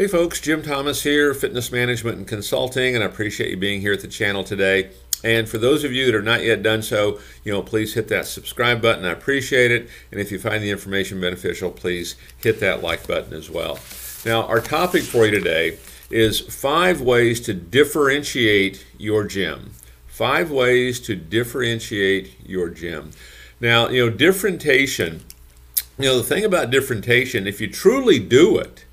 Hey folks, Jim Thomas here, Fitness Management and Consulting, and I appreciate you being here at the channel today. And for those of you that are not yet done so, please hit that subscribe button. I appreciate it. And if you find the information beneficial, please hit that like button as well. Now, our topic for you today is 5 ways to differentiate your gym. 5 ways to differentiate your gym. Now, differentiation, the thing about differentiation, if you truly do it,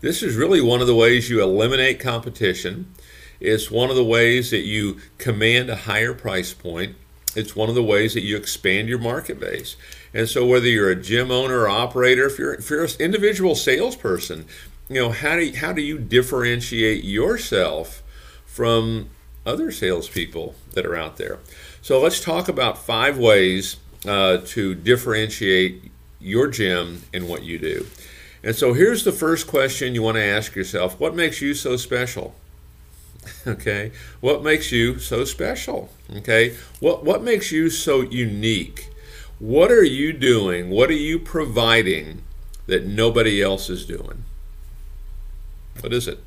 this is really one of the ways you eliminate competition. It's one of the ways that you command a higher price point. It's one of the ways that you expand your market base. And so whether you're a gym owner or operator, if you're an individual salesperson, how do you differentiate yourself from other salespeople that are out there? So let's talk about 5 ways to differentiate your gym and what you do. And so here's the first question you want to ask yourself. What makes you so special? Okay? What makes you so special? Okay? What makes you so unique? What are you doing? What are you providing that nobody else is doing? What is it?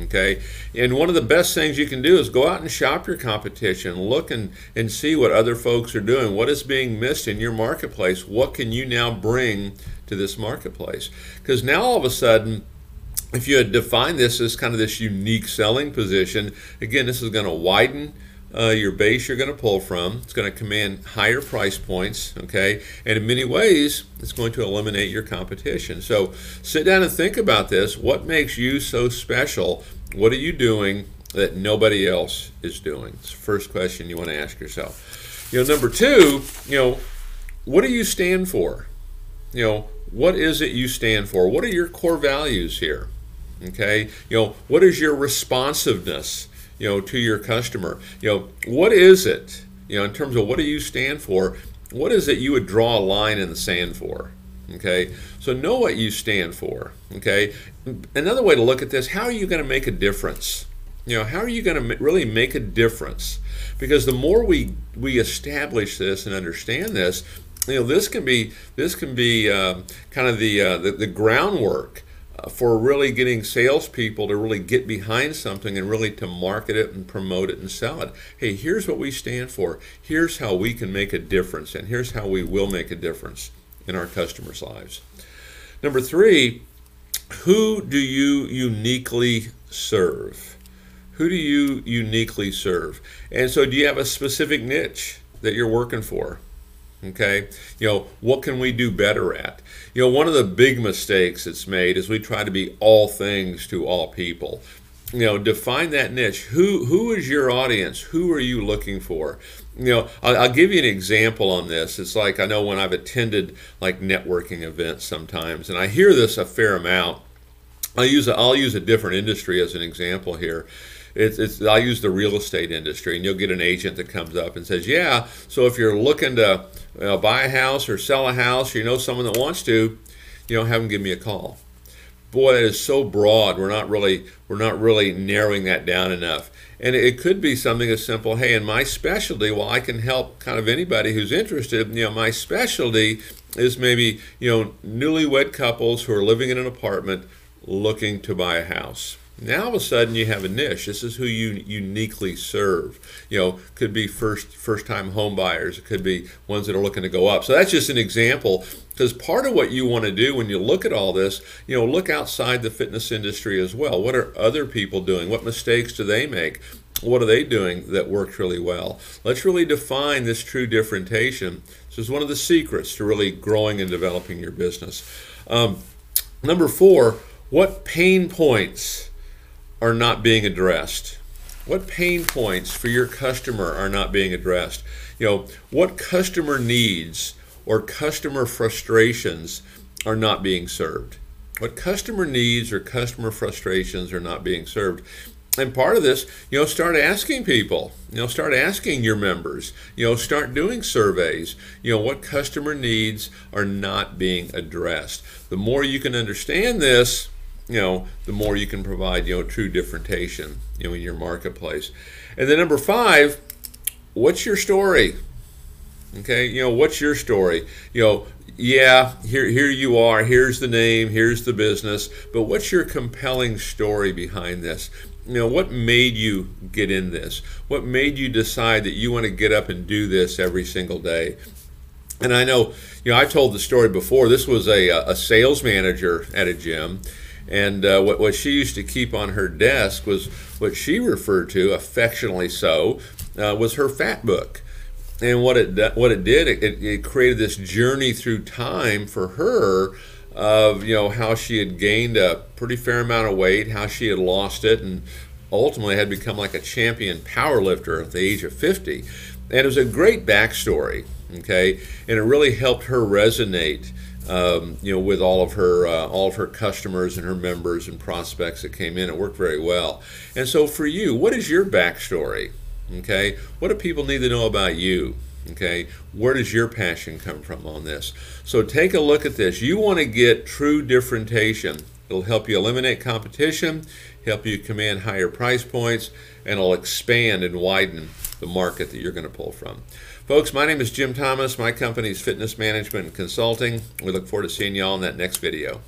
Okay? And one of the best things you can do is go out and shop your competition. Look and see what other folks are doing. What is being missed in your marketplace? What can you now bring to this marketplace? Because now all of a sudden, if you had defined this as kind of this unique selling position, again, this is going to widen your base you're going to pull from. It's going to command higher price points, okay? And in many ways, it's going to eliminate your competition. So sit down and think about this. What makes you so special? What are you doing that nobody else is doing? It's the first question you want to ask yourself. Number two, what do you stand for? What is it you stand for? What are your core values here? Okay? What is your responsiveness, to your customer? What is it, in terms of what do you stand for? What is it you would draw a line in the sand for? Okay? So know what you stand for, okay? Another way to look at this, how are you going to make a difference? How are you going to really make a difference? Because the more we establish this and understand this, this can be kind of the groundwork for really getting salespeople to really get behind something and really to market it and promote it and sell it. Hey, here's what we stand for. Here's how we can make a difference, and here's how we will make a difference in our customers' lives. Number 3, who do you uniquely serve? Who do you uniquely serve? And so, do you have a specific niche that you're working for? Okay, what can we do better at? One of the big mistakes that's made is we try to be all things to all people. Define that niche. Who is your audience? Who are you looking for? I'll give you an example on this. It's like, I know when I've attended like networking events sometimes, and I hear this a fair amount. I'll use a different industry as an example here. I'll use the real estate industry, and you'll get an agent that comes up and says, yeah, so if you're looking to buy a house or sell a house, someone that wants to, have them give me a call. Boy, that is so broad. We're not really narrowing that down enough. And it could be something as simple, hey, in my specialty, well, I can help kind of anybody who's interested. My specialty is maybe, newlywed couples who are living in an apartment looking to buy a house. Now all of a sudden you have a niche. This is who you uniquely serve. Could be first-time home buyers. It could be ones that are looking to go up. So that's just an example, because part of what you want to do when you look at all this, look outside the fitness industry as well. What are other people doing? What mistakes do they make? What are they doing that works really well? Let's really define this true differentiation. This is one of the secrets to really growing and developing your business. Number 4, what pain points are not being addressed? What pain points for your customer are not being addressed? What customer needs or customer frustrations are not being served? What customer needs or customer frustrations are not being served? And part of this, start asking people, start asking your members, start doing surveys, what customer needs are not being addressed. The more you can understand this, the more you can provide, true differentiation, in your marketplace. And then number 5, what's your story? Okay, what's your story? yeah, here you are, here's the name, here's the business, but what's your compelling story behind this? You know, what made you get in this? What made you decide that you want to get up and do this every single day? And I know, you know, I've told the story before. This was a sales manager at a gym, and what she used to keep on her desk was what she referred to, affectionately so, was her fat book. And what it did, it created this journey through time for her of, you know, how she had gained a pretty fair amount of weight, how she had lost it, and ultimately had become like a champion powerlifter at the age of 50. And it was a great backstory, okay? And it really helped her resonate, you know, with all of her customers and her members and prospects that came in. It worked very well. And so for you, what is your backstory? Okay, what do people need to know about you? Okay, where does your passion come from on this? So take a look at this. You want to get true differentiation. It'll help you eliminate competition, help you command higher price points, and it'll expand and widen the market that you're going to pull from. Folks, my name is Jim Thomas. My company is Fitness Management and Consulting. We look forward to seeing you all in that next video.